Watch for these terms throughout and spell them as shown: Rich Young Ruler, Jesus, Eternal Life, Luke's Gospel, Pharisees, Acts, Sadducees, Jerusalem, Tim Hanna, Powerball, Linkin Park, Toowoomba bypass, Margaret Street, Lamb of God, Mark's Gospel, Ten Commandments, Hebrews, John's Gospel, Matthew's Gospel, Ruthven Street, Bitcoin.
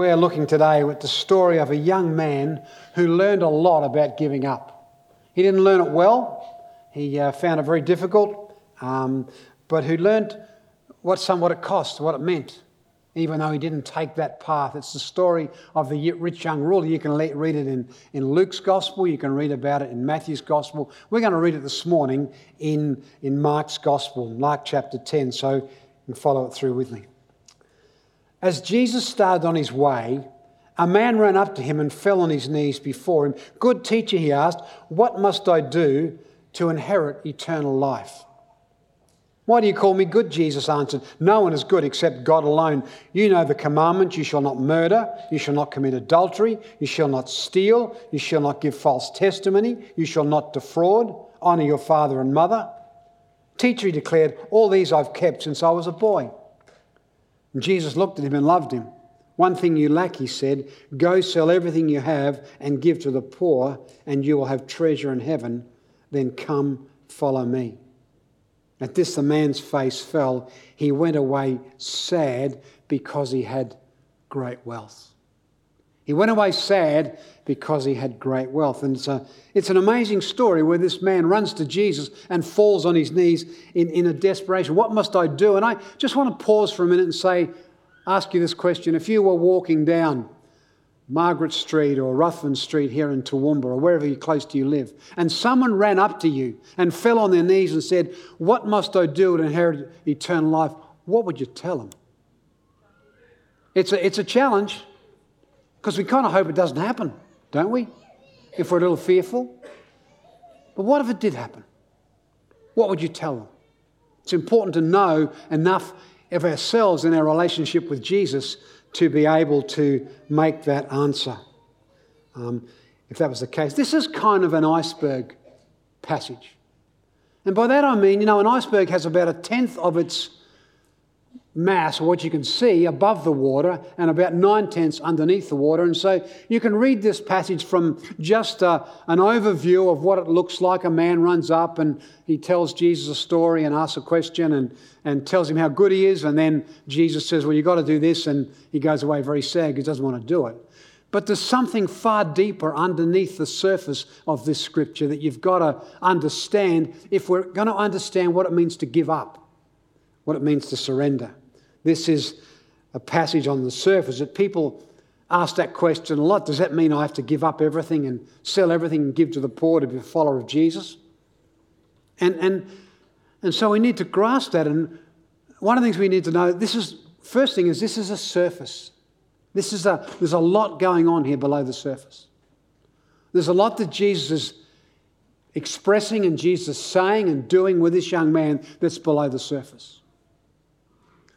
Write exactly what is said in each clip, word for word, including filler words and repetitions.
We're looking today at the story of a young man who learned a lot about giving up. He didn't learn it well. He uh, found it very difficult, um, but who learned what, some, what it cost, what it meant, even though he didn't take that path. It's the story of the rich young ruler. You can le- read it in, in Luke's Gospel. You can read about it in Matthew's Gospel. We're going to read it this morning in, in Mark's Gospel, Mark chapter ten, so you can follow it through with me. As Jesus started on his way, a man ran up to him and fell on his knees before him. "Good teacher," he asked, "what must I do to inherit eternal life?" "Why do you call me good?" Jesus answered. "No one is good except God alone. You know the commandment, you shall not murder, you shall not commit adultery, you shall not steal, you shall not give false testimony, you shall not defraud, honour your father and mother." "Teacher," he declared, "all these I've kept since I was a boy." And Jesus looked at him and loved him. "One thing you lack," he said. "Go sell everything you have and give to the poor, and you will have treasure in heaven. Then come, follow me." At this, the man's face fell. He went away sad because he had great wealth. He went away sad because he had great wealth. And it's, a, it's an amazing story where this man runs to Jesus and falls on his knees in, in a desperation. What must I do? And I just want to pause for a minute and say, ask you this question. If you were walking down Margaret Street or Ruthven Street here in Toowoomba or wherever you close to you live, and someone ran up to you and fell on their knees and said, "What must I do to inherit eternal life?" What would you tell them? It's a, it's a challenge, because we kind of hope it doesn't happen, don't we? If we're a little fearful. But what if it did happen? What would you tell them? It's important to know enough of ourselves in our relationship with Jesus to be able to make that answer, um, if that was the case. This is kind of an iceberg passage. And by that I mean, you know, an iceberg has about a tenth of its mass, or what you can see, above the water, and about nine-tenths underneath the water. And so you can read this passage from just a, an overview of what it looks like. A man runs up and he tells Jesus a story and asks a question and, and tells him how good he is, and then Jesus says, "Well, you've got to do this," and he goes away very sad because he doesn't want to do it. But there's something far deeper underneath the surface of this scripture that you've got to understand if we're going to understand what it means to give up, what it means to surrender. This is a passage on the surface that people ask that question a lot. Does that mean I have to give up everything and sell everything and give to the poor to be a follower of Jesus? And and and so we need to grasp that. And one of the things we need to know, this is, first thing is this is a surface. This is a there's a lot going on here below the surface. There's a lot that Jesus is expressing and Jesus is saying and doing with this young man that's below the surface.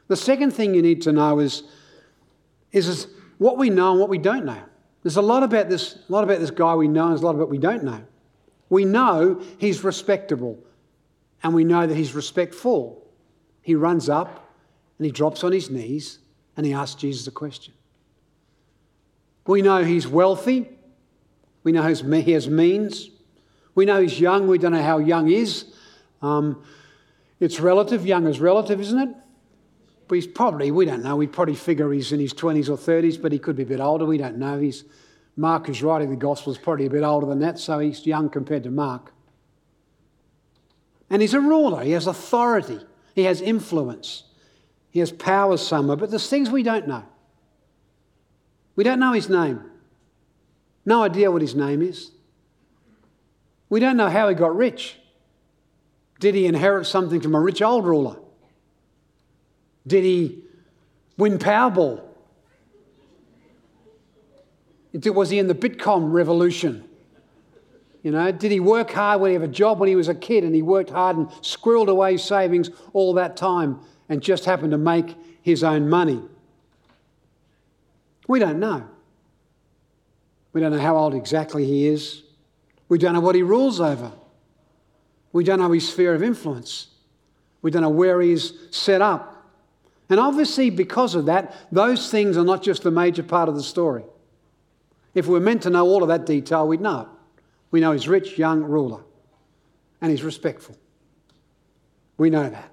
The second thing you need to know is, is, is what we know and what we don't know. There's a lot about this, a lot about this guy we know, and there's a lot about we don't know. We know he's respectable, and we know that he's respectful. He runs up and he drops on his knees and he asks Jesus a question. We know he's wealthy. We know he has means. We know he's young. We don't know how young he is. Um, it's relative. Young is relative, isn't it? But he's probably, we don't know, we probably figure he's in his twenties or thirties, but he could be a bit older, we don't know. He's, Mark, who's writing the Gospel, is probably a bit older than that, so he's young compared to Mark. And he's a ruler, he has authority, he has influence, he has power somewhere, but there's things we don't know. We don't know his name. No idea what his name is. We don't know how he got rich. Did he inherit something from a rich old ruler? Did he win Powerball? Was he in the Bitcoin revolution? You know, did he work hard when he had a job when he was a kid and he worked hard and squirreled away savings all that time and just happened to make his own money? We don't know. We don't know how old exactly he is. We don't know what he rules over. We don't know his sphere of influence. We don't know where he is set up. And obviously, because of that, those things are not just the major part of the story. If we were meant to know all of that detail, we'd know it. We know he's rich, young, ruler, and he's respectful. We know that.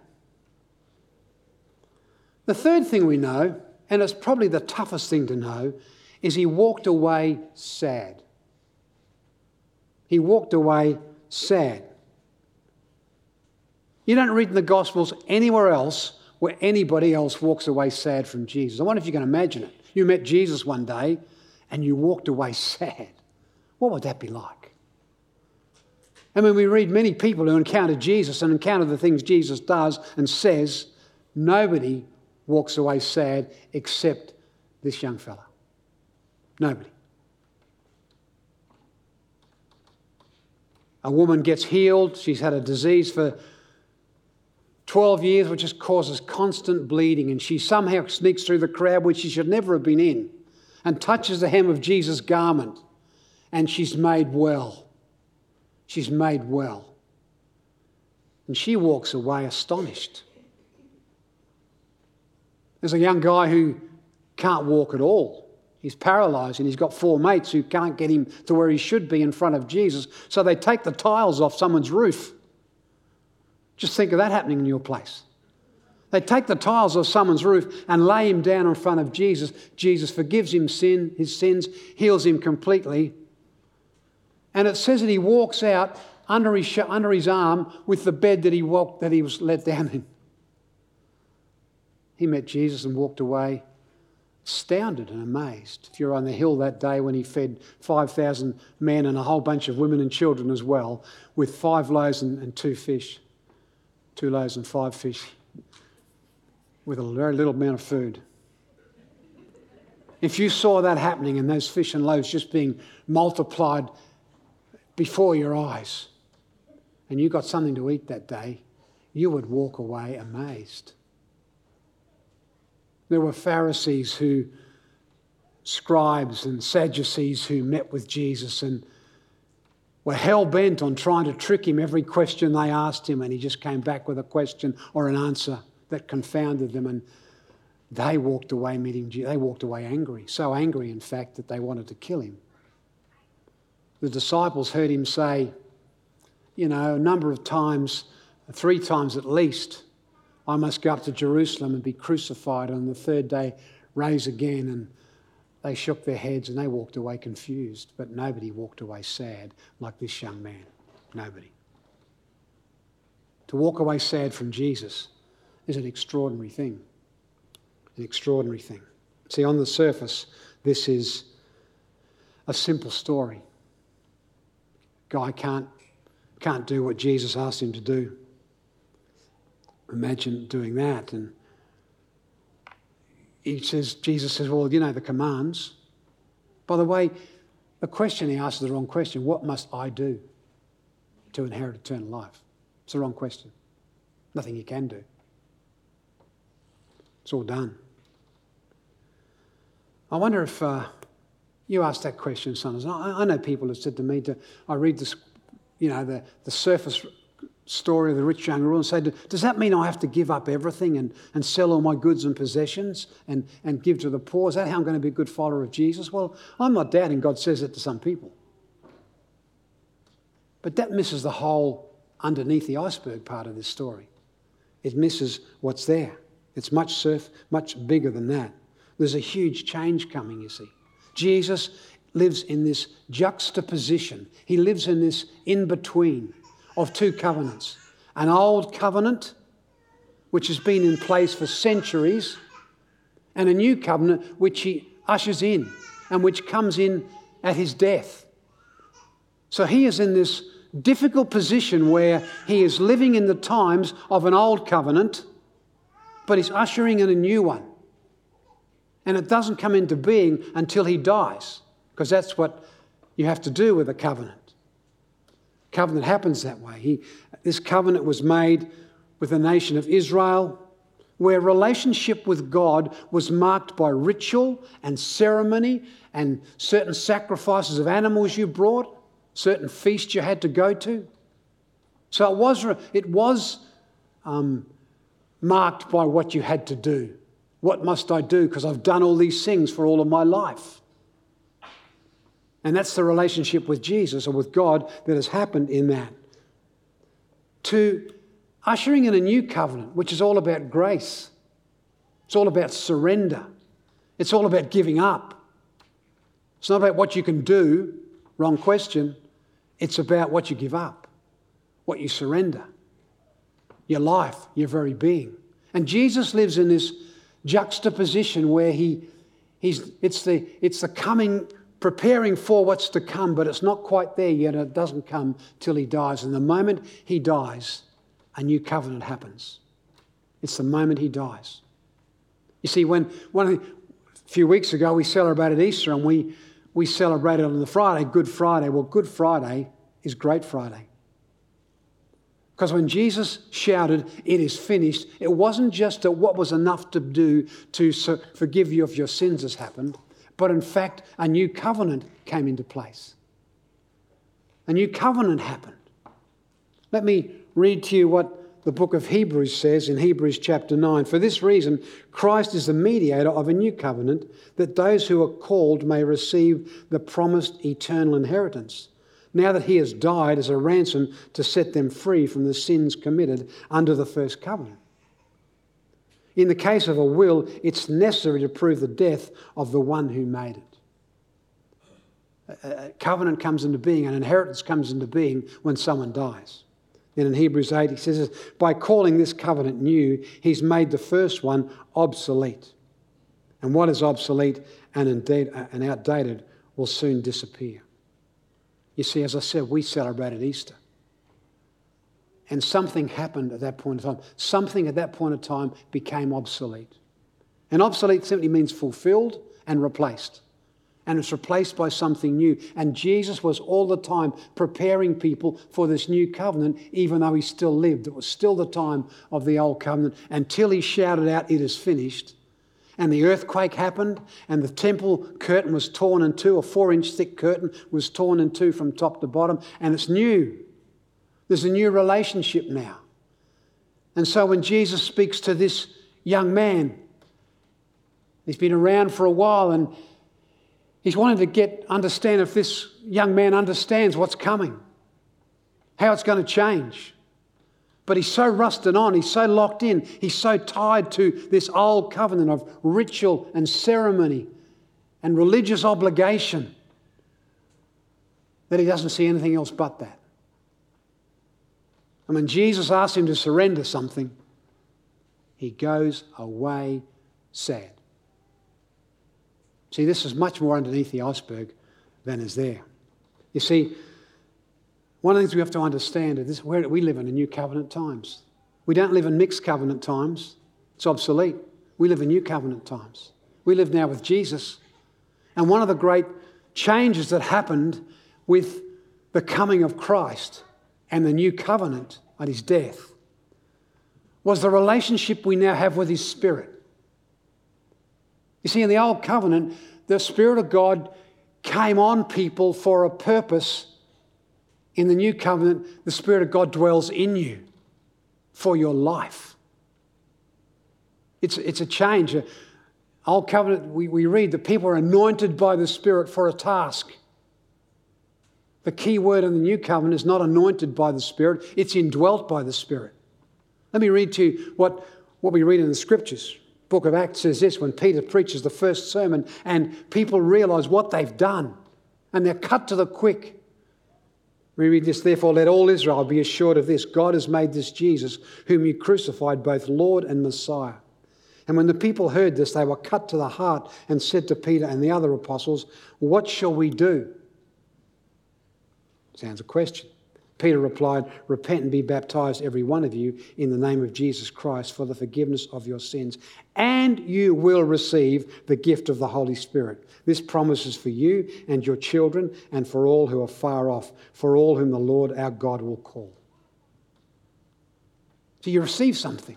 The third thing we know and it's probably the toughest thing to know, is he walked away sad. He walked away sad. You don't read in the Gospels anywhere else where anybody else walks away sad from Jesus. I wonder if you can imagine it. You met Jesus one day and you walked away sad. What would that be like? I mean, we read many people who encounter Jesus and encounter the things Jesus does and says. Nobody walks away sad except this young fella. Nobody. A woman gets healed. She's had a disease for twelve years, which just causes constant bleeding, and she somehow sneaks through the crowd, which she should never have been in, and touches the hem of Jesus' garment, and she's made well. She's made well. And she walks away astonished. There's a young guy who can't walk at all. He's paralysed, and he's got four mates who can't get him to where he should be in front of Jesus, so they take the tiles off someone's roof. Just think of that happening in your place. They take the tiles off someone's roof and lay him down in front of Jesus. Jesus forgives him sin, his sins, heals him completely. And it says that he walks out under his, under his arm with the bed that he walked, that he was let down in. He met Jesus and walked away astounded and amazed. If you're on the hill that day when he fed five thousand men and a whole bunch of women and children as well with five loaves and, and two fish, two loaves and five fish with a very little amount of food. If you saw that happening and those fish and loaves just being multiplied before your eyes and you got something to eat that day, you would walk away amazed. There were Pharisees who, scribes and Sadducees who met with Jesus and were hell-bent on trying to trick him every question they asked him, and he just came back with a question or an answer that confounded them, and they walked away meeting Jesus. They walked away angry, so angry, in fact, that they wanted to kill him. The disciples heard him say, you know, a number of times, three times at least, I must go up to Jerusalem and be crucified, and on the third day raise again. And they shook their heads and they walked away confused. But nobody walked away sad like this young man. Nobody. To walk away sad from Jesus is an extraordinary thing. An extraordinary thing. See, on the surface, this is a simple story. Guy can't, can't do what Jesus asked him to do. Imagine doing that. And he says, Jesus says, well, you know the commands. By the way, the question he asks is the wrong question. What must I do to inherit eternal life? It's the wrong question. Nothing you can do. It's all done. I wonder if uh, you asked that question sometimes. I, I know people have said to me, to, I read this, you know, the, the surface story of the rich young ruler and say, does that mean I have to give up everything and, and sell all my goods and possessions and, and give to the poor? Is that how I'm going to be a good follower of Jesus? Well, I'm not doubting God says it to some people. But that misses the whole underneath the iceberg part of this story. It misses what's there. It's much surf, much bigger than that. There's a huge change coming, you see. Jesus lives in this juxtaposition. He lives in this in-between of two covenants. An old covenant, which has been in place for centuries, and a new covenant, which he ushers in and which comes in at his death. So he is in this difficult position where he is living in the times of an old covenant, but he's ushering in a new one. And it doesn't come into being until he dies, because that's what you have to do with a covenant. Covenant happens that way. He, this covenant was made with the nation of Israel, where relationship with God was marked by ritual and ceremony and certain sacrifices of animals you brought, certain feasts you had to go to. So it was, it was um, marked by what you had to do. What must I do? Because I've done all these things for all of my life. And that's the relationship with Jesus or with God that has happened in that. To ushering in a new covenant, which is all about grace. It's all about surrender. It's all about giving up. It's not about what you can do, wrong question. It's about what you give up, what you surrender, your life, your very being. And Jesus lives in this juxtaposition where he, he's, it's the, it's the coming, preparing for what's to come, but it's not quite there yet. It doesn't come till he dies. And the moment he dies, a new covenant happens. It's the moment he dies. You see, when one of the, a few weeks ago we celebrated Easter, and we We celebrated on the Friday, Good Friday. Well, Good Friday is Great Friday. Because when Jesus shouted, "It is finished," it wasn't just that what was enough to do to forgive you of your sins has happened, but in fact, a new covenant came into place. A new covenant happened. Let me read to you what the book of Hebrews says in Hebrews chapter nine. "For this reason, Christ is the mediator of a new covenant, that those who are called may receive the promised eternal inheritance, now that he has died as a ransom to set them free from the sins committed under the first covenant. In the case of a will, it's necessary to prove the death of the one who made it." A covenant comes into being, an inheritance comes into being when someone dies. Then in Hebrews eight, he says, "By calling this covenant new, he's made the first one obsolete. And what is obsolete and indeed and outdated will soon disappear." You see, as I said, we celebrated Easter. And something happened at that point in time. Something at that point in time became obsolete. And obsolete simply means fulfilled and replaced. And it's replaced by something new. And Jesus was all the time preparing people for this new covenant, even though he still lived. It was still the time of the old covenant until he shouted out, "It is finished." And the earthquake happened, and the temple curtain was torn in two. A four-inch thick curtain was torn in two from top to bottom. And it's new. There's a new relationship now. And so when Jesus speaks to this young man, he's been around for a while, and he's wanting to get understand if this young man understands what's coming, how it's going to change. But he's so rusted on, he's so locked in, he's so tied to this old covenant of ritual and ceremony and religious obligation that he doesn't see anything else but that. And when Jesus asks him to surrender something, he goes away sad. See, this is much more underneath the iceberg than is there. You see, one of the things we have to understand is this, where we live in the new covenant times. We don't live in mixed covenant times. It's obsolete. We live in new covenant times. We live now with Jesus. And one of the great changes that happened with the coming of Christ and the new covenant at his death was the relationship we now have with his Spirit. You see, in the old covenant, the Spirit of God came on people for a purpose. In the new covenant, the Spirit of God dwells in you for your life. It's, it's a change. Old covenant, we, we read that people are anointed by the Spirit for a task. The key word in the new covenant is not anointed by the Spirit, it's indwelt by the Spirit. Let me read to you what, what we read in the Scriptures. Book of Acts says this, when Peter preaches the first sermon and people realise what they've done and they're cut to the quick. We read this, "Therefore let all Israel be assured of this, God has made this Jesus, whom you crucified, both Lord and Messiah." And when the people heard this, they were cut to the heart and said to Peter and the other apostles, "What shall we do?" Sounds a question. Peter replied, "Repent and be baptized, every one of you, in the name of Jesus Christ for the forgiveness of your sins, and you will receive the gift of the Holy Spirit. This promise is for you and your children and for all who are far off, for all whom the Lord our God will call." So you receive something.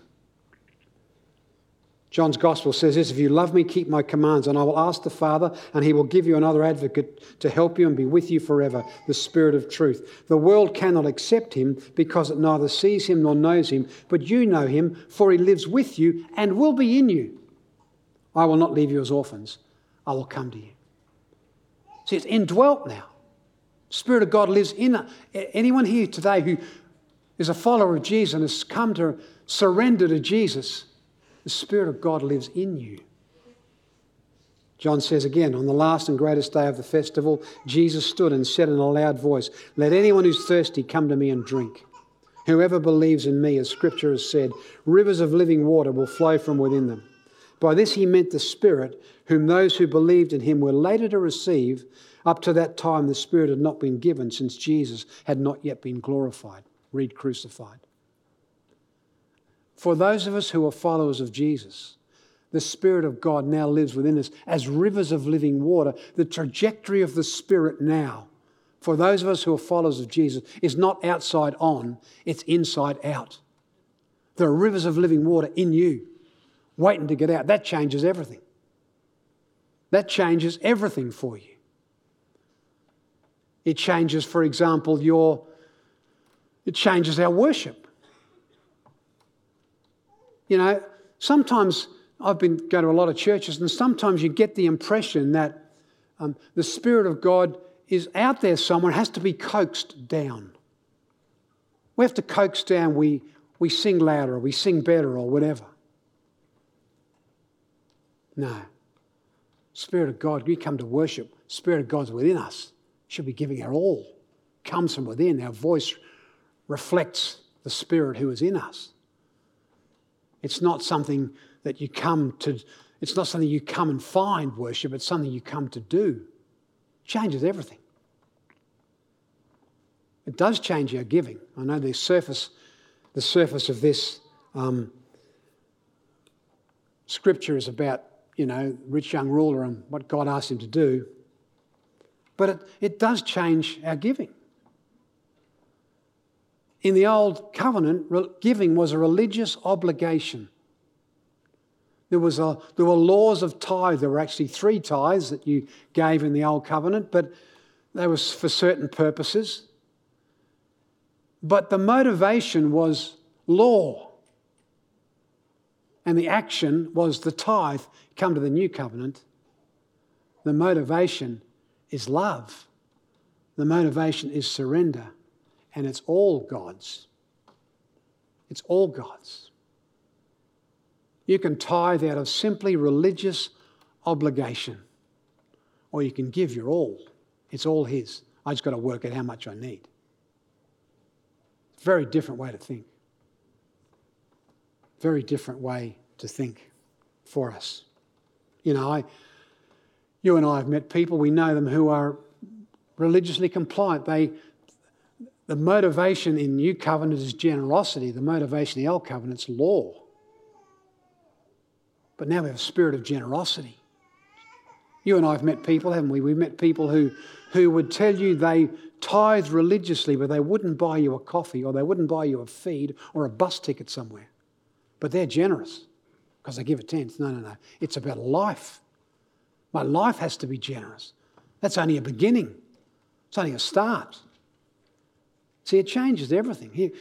John's Gospel says this, "If you love me, keep my commands, and I will ask the Father, and he will give you another advocate to help you and be with you forever, the Spirit of truth. The world cannot accept him because it neither sees him nor knows him, but you know him, for he lives with you and will be in you. I will not leave you as orphans. I will come to you." See, it's indwelt now. The Spirit of God lives in us. Anyone here today who is a follower of Jesus and has come to surrender to Jesus, the Spirit of God lives in you. John says again, on the last and greatest day of the festival, Jesus stood and said in a loud voice, "Let anyone who's thirsty come to me and drink. Whoever believes in me, as Scripture has said, rivers of living water will flow from within them." By this he meant the Spirit, whom those who believed in him were later to receive. Up to that time, the Spirit had not been given, since Jesus had not yet been glorified. Read crucified. For those of us who are followers of Jesus, the Spirit of God now lives within us as rivers of living water. The trajectory of the Spirit now, for those of us who are followers of Jesus, is not outside on, it's inside out. There are rivers of living water in you, waiting to get out. That changes everything. That changes everything for you. It changes, for example, your, it changes our worship. You know, sometimes, I've been going to a lot of churches, and sometimes you get the impression that um, the Spirit of God is out there somewhere, has to be coaxed down. We have to coax down, we, we sing louder, or we sing better, or whatever. No. Spirit of God, we come to worship. Spirit of God's within us. Should be giving our all. Comes from within. Our voice reflects the Spirit who is in us. It's not something that you come to, it's not something you come and find worship, it's something you come to do. It changes everything. It does change our giving. I know the surface, the surface of this um, scripture is about, you know, rich young ruler and what God asked him to do, but it, it does change our giving. In the old covenant, giving was a religious obligation. There was a, there were laws of tithe. There were actually three tithes that you gave in the Old Covenant, but they were for certain purposes. But the motivation was law, and the action was the tithe. Come to the New Covenant, the motivation is love. The motivation is surrender, and it's all God's. It's all God's. You can tithe out of simply religious obligation, or you can give your all. It's all his. I just got to work out how much I need. Very different way to think. Very different way to think for us. You know, I, you and I have met people, we know them, who are religiously compliant. They, the motivation in New Covenant is generosity. The motivation in the Old Covenant is law. But now we have a spirit of generosity. You and I have met people, haven't we? We've met people who, who would tell you they tithe religiously, but they wouldn't buy you a coffee, or they wouldn't buy you a feed or a bus ticket somewhere. But they're generous because they give a tenth. No, no, no. It's about life. My life has to be generous. That's only a beginning. It's only a start. See, it changes everything. Here,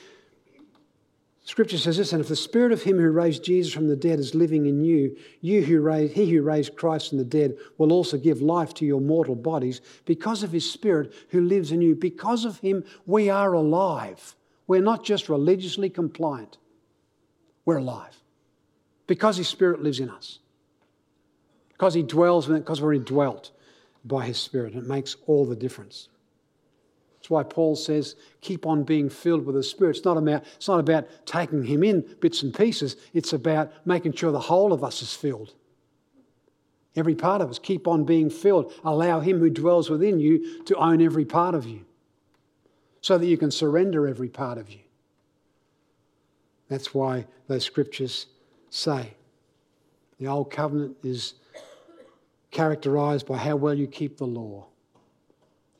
Scripture says this, "And if the Spirit of him who raised Jesus from the dead is living in you, you who raised, he who raised Christ from the dead will also give life to your mortal bodies because of his Spirit who lives in you." Because of him, we are alive. We're not just religiously compliant. We're alive. Because his Spirit lives in us. Because he dwells in it, because we're indwelt by his Spirit. It makes all the difference. That's why Paul says, keep on being filled with the Spirit. It's not about, it's not about taking him in bits and pieces. It's about making sure the whole of us is filled. Every part of us. Keep on being filled. Allow him who dwells within you to own every part of you so that you can surrender every part of you. That's why those scriptures say the Old Covenant is characterised by how well you keep the law.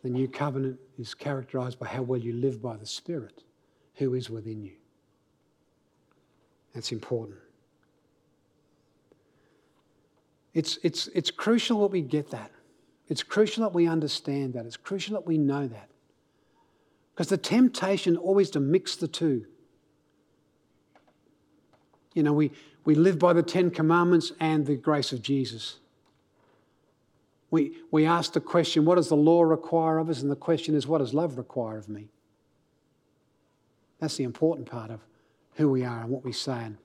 The New Covenant is characterised by how well you live by the Spirit who is within you. That's important. It's, it's, it's crucial that we get that. It's crucial that we understand that. It's crucial that we know that. Because the temptation always to mix the two. You know, we, we live by the Ten Commandments and the grace of Jesus. We, we ask the question, what does the law require of us? And the question is, what does love require of me? That's the important part of who we are and what we say and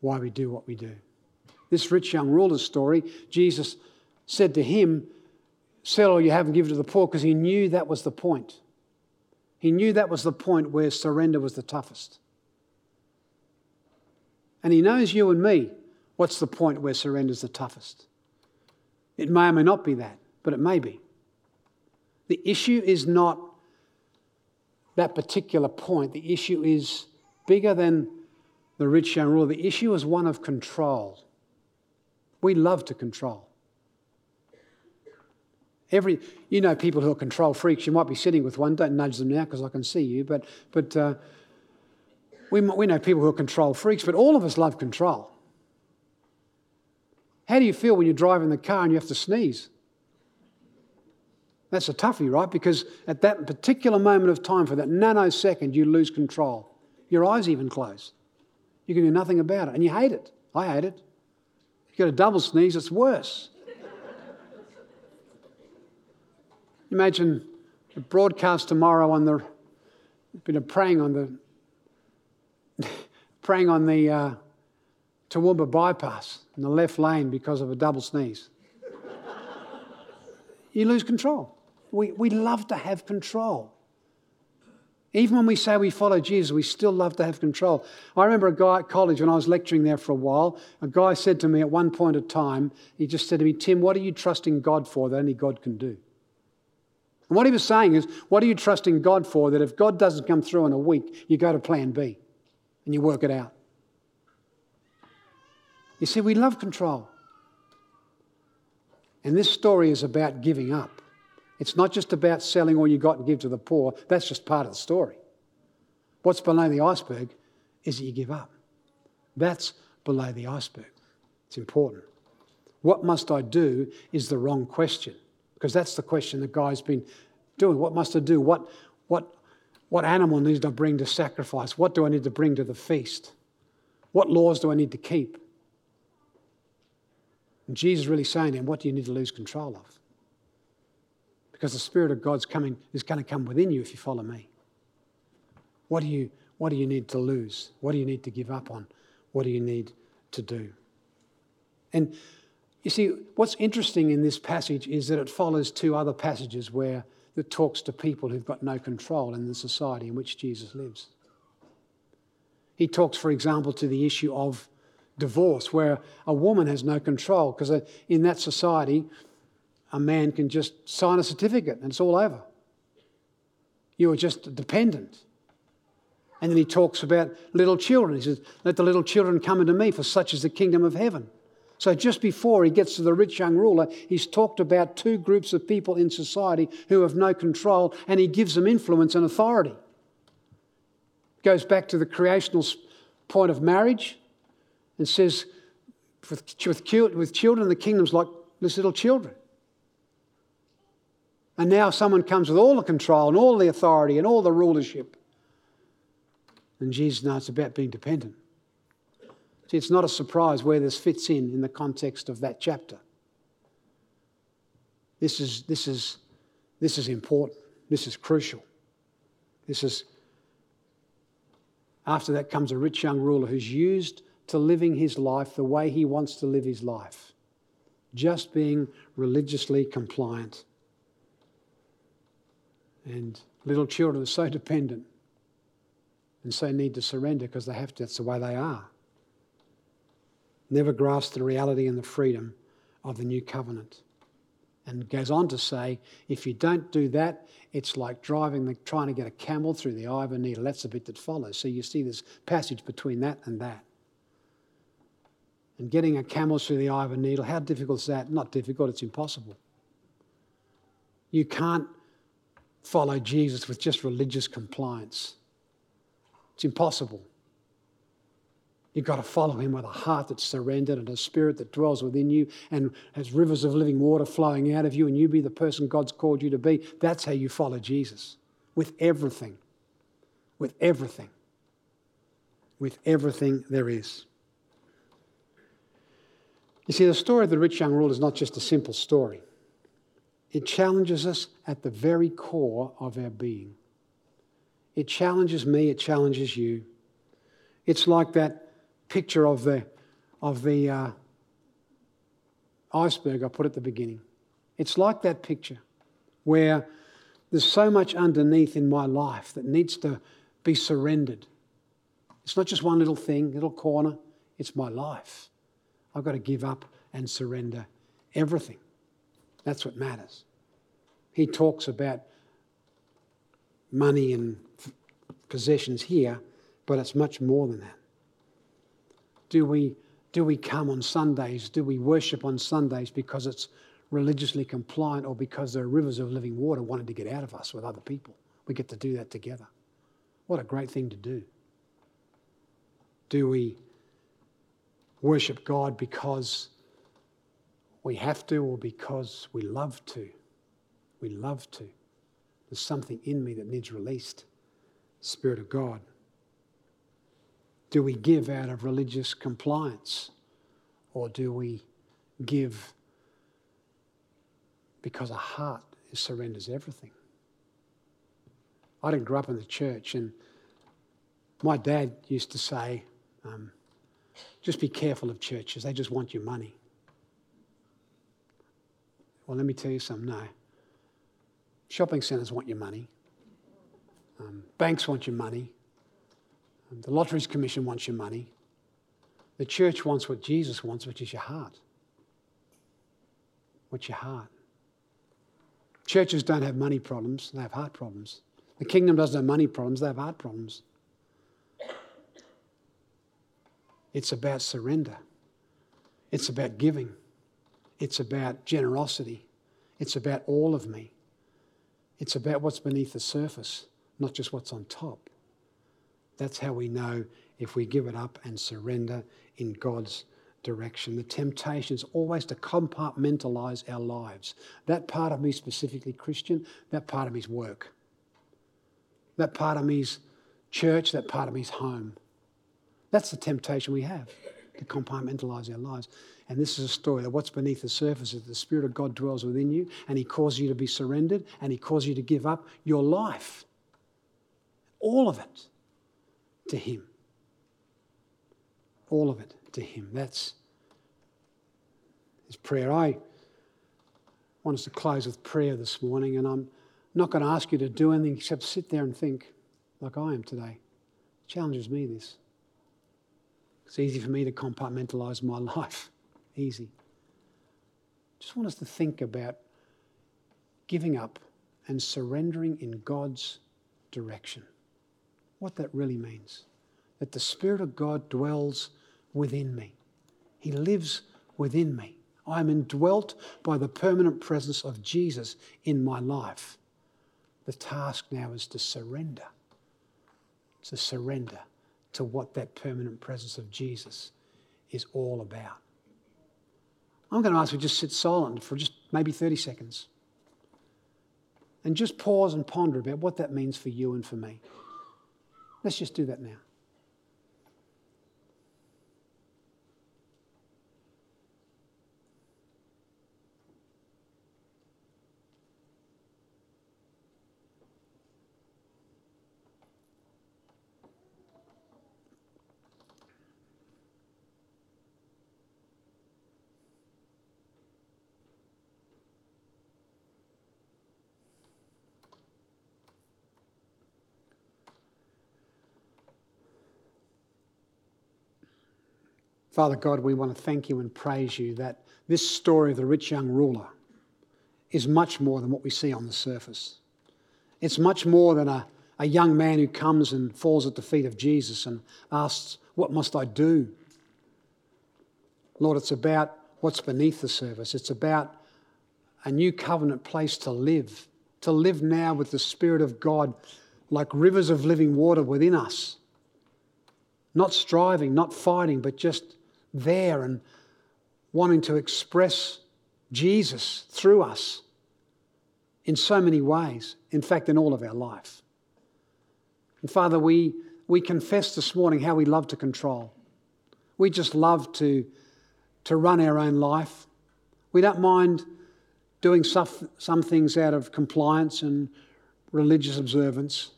why we do what we do. This rich young ruler's story, Jesus said to him, sell all you have and give it to the poor, because he knew that was the point. He knew that was the point where surrender was the toughest. And he knows you and me, what's the point where surrender is the toughest. It may or may not be that, but it may be. The issue is not that particular point. The issue is bigger than the rich young ruler. The issue is one of control. We love to control. Every, you know people who are control freaks. You might be sitting with one. Don't nudge them now because I can see you. But but uh, we we know people who are control freaks. But all of us love control. How do you feel when you're driving the car and you have to sneeze? That's a toughie, right? Because at that particular moment of time, for that nanosecond, you lose control. Your eyes even close. You can do nothing about it, and you hate it. I hate it. You get a double sneeze, it's worse. Imagine a broadcast tomorrow on the bit of praying on the praying on the uh, Toowoomba bypass in the left lane because of a double sneeze. You lose control. We we love to have control. Even when we say we follow Jesus, we still love to have control. I remember a guy at college when I was lecturing there for a while, a guy said to me at one point of time, he just said to me, Tim, what are you trusting God for that only God can do? And what he was saying is, what are you trusting God for that if God doesn't come through in a week, you go to plan B and you work it out? You see, we love control. And this story is about giving up. It's not just about selling all you got and give to the poor. That's just part of the story. What's below the iceberg is that you give up. That's below the iceberg. It's important. What must I do is the wrong question, because that's the question the guy's been doing. What must I do? What, what, what animal need I bring to sacrifice? What do I need to bring to the feast? What laws do I need to keep? And Jesus is really saying to him, what do you need to lose control of? Because the Spirit of God's coming is going to come within you if you follow me. What do you, what do you need to lose? What do you need to give up on? What do you need to do? And you see, what's interesting in this passage is that it follows two other passages where it talks to people who've got no control in the society in which Jesus lives. He talks, for example, to the issue of divorce, where a woman has no control, because in that society, a man can just sign a certificate and it's all over. You are just dependent. And then he talks about little children. He says, let the little children come unto me, for such is the kingdom of heaven. So just before he gets to the rich young ruler, he's talked about two groups of people in society who have no control, and he gives them influence and authority. Goes back to the creational point of marriage and says, with, with, with children, the kingdom's like this little children. And now someone comes with all the control and all the authority and all the rulership. And Jesus knows it's about being dependent. See, it's not a surprise where this fits in in the context of that chapter. This is, this is, this is important. This is crucial. This is, after that comes a rich young ruler who's used to living his life the way he wants to live his life. Just being religiously compliant. And little children are so dependent and so need to surrender because they have to. That's the way they are. Never grasp the reality and the freedom of the new covenant. And goes on to say, if you don't do that, it's like driving, the, trying to get a camel through the eye of a needle. That's the bit that follows. So you see this passage between that and that. And getting a camel through the eye of a needle, how difficult is that? Not difficult, it's impossible. You can't follow Jesus with just religious compliance. It's impossible. You've got to follow him with a heart that's surrendered and a spirit that dwells within you and has rivers of living water flowing out of you, and you be the person God's called you to be. That's how you follow Jesus, with everything, with everything, with everything there is. You see, the story of the rich young ruler is not just a simple story. It challenges us at the very core of our being. It challenges me, it challenges you. It's like that picture of the of the uh, iceberg I put at the beginning. It's like that picture where there's so much underneath in my life that needs to be surrendered. It's not just one little thing, little corner. It's my life. I've got to give up and surrender everything. That's what matters. He talks about money and possessions here, but it's much more than that. Do we, do we come on Sundays? Do we worship on Sundays because it's religiously compliant or because there are rivers of living water wanting to get out of us with other people? We get to do that together. What a great thing to do. Do we worship God because we have to or because we love to? We love to. There's something in me that needs released. Spirit of God. Do we give out of religious compliance, or do we give because a heart surrenders everything? I didn't grow up in the church, and my dad used to say, um, just be careful of churches, they just want your money. Well, let me tell you something, no. Shopping centres want your money. Um, banks want your money. Um, the Lotteries Commission wants your money. The church wants what Jesus wants, which is your heart. What's your heart? Churches don't have money problems, they have heart problems. The kingdom doesn't have money problems, they have heart problems. It's about surrender. It's about giving. It's about generosity. It's about all of me. It's about what's beneath the surface, not just what's on top. That's how we know if we give it up and surrender in God's direction. The temptation is always to compartmentalise our lives. That part of me specifically Christian, that part of me is work. That part of me is church, that part of me is home. That's the temptation we have, to compartmentalise our lives. And this is a story that what's beneath the surface is the Spirit of God dwells within you and He calls you to be surrendered and He calls you to give up your life. All of it to Him. All of it to Him. That's His prayer. I want us to close with prayer this morning, and I'm not going to ask you to do anything except sit there and think like I am today. It challenges me, this. It's easy for me to compartmentalise my life. Easy. Just want us to think about giving up and surrendering in God's direction. What that really means, that the Spirit of God dwells within me. He lives within me. I am indwelt by the permanent presence of Jesus in my life. The task now is to surrender, to surrender to what that permanent presence of Jesus is all about. I'm going to ask you to just sit silent for just maybe thirty seconds and just pause and ponder about what that means for you and for me. Let's just do that now. Father God, we want to thank you and praise you that this story of the rich young ruler is much more than what we see on the surface. It's much more than a, a young man who comes and falls at the feet of Jesus and asks, what must I do? Lord, it's about what's beneath the surface. It's about a new covenant place to live, to live now with the Spirit of God like rivers of living water within us. Not striving, not fighting, but just there and wanting to express Jesus through us in so many ways, in fact, in all of our life. And Father, we, we confess this morning how we love to control. We just love to, to run our own life. We don't mind doing some, some things out of compliance and religious observance.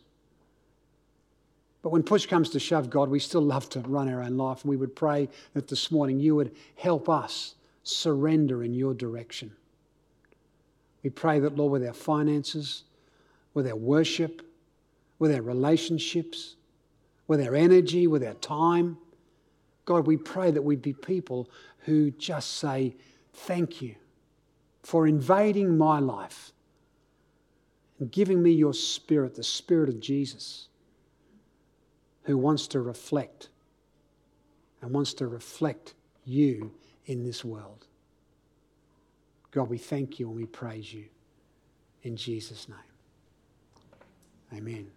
But when push comes to shove, God, we still love to run our own life. And we would pray that this morning you would help us surrender in your direction. We pray that, Lord, with our finances, with our worship, with our relationships, with our energy, with our time, God, we pray that we'd be people who just say, thank you for invading my life and giving me your spirit, the spirit of Jesus, who wants to reflect and wants to reflect you in this world. God, we thank you and we praise you in Jesus' name. Amen.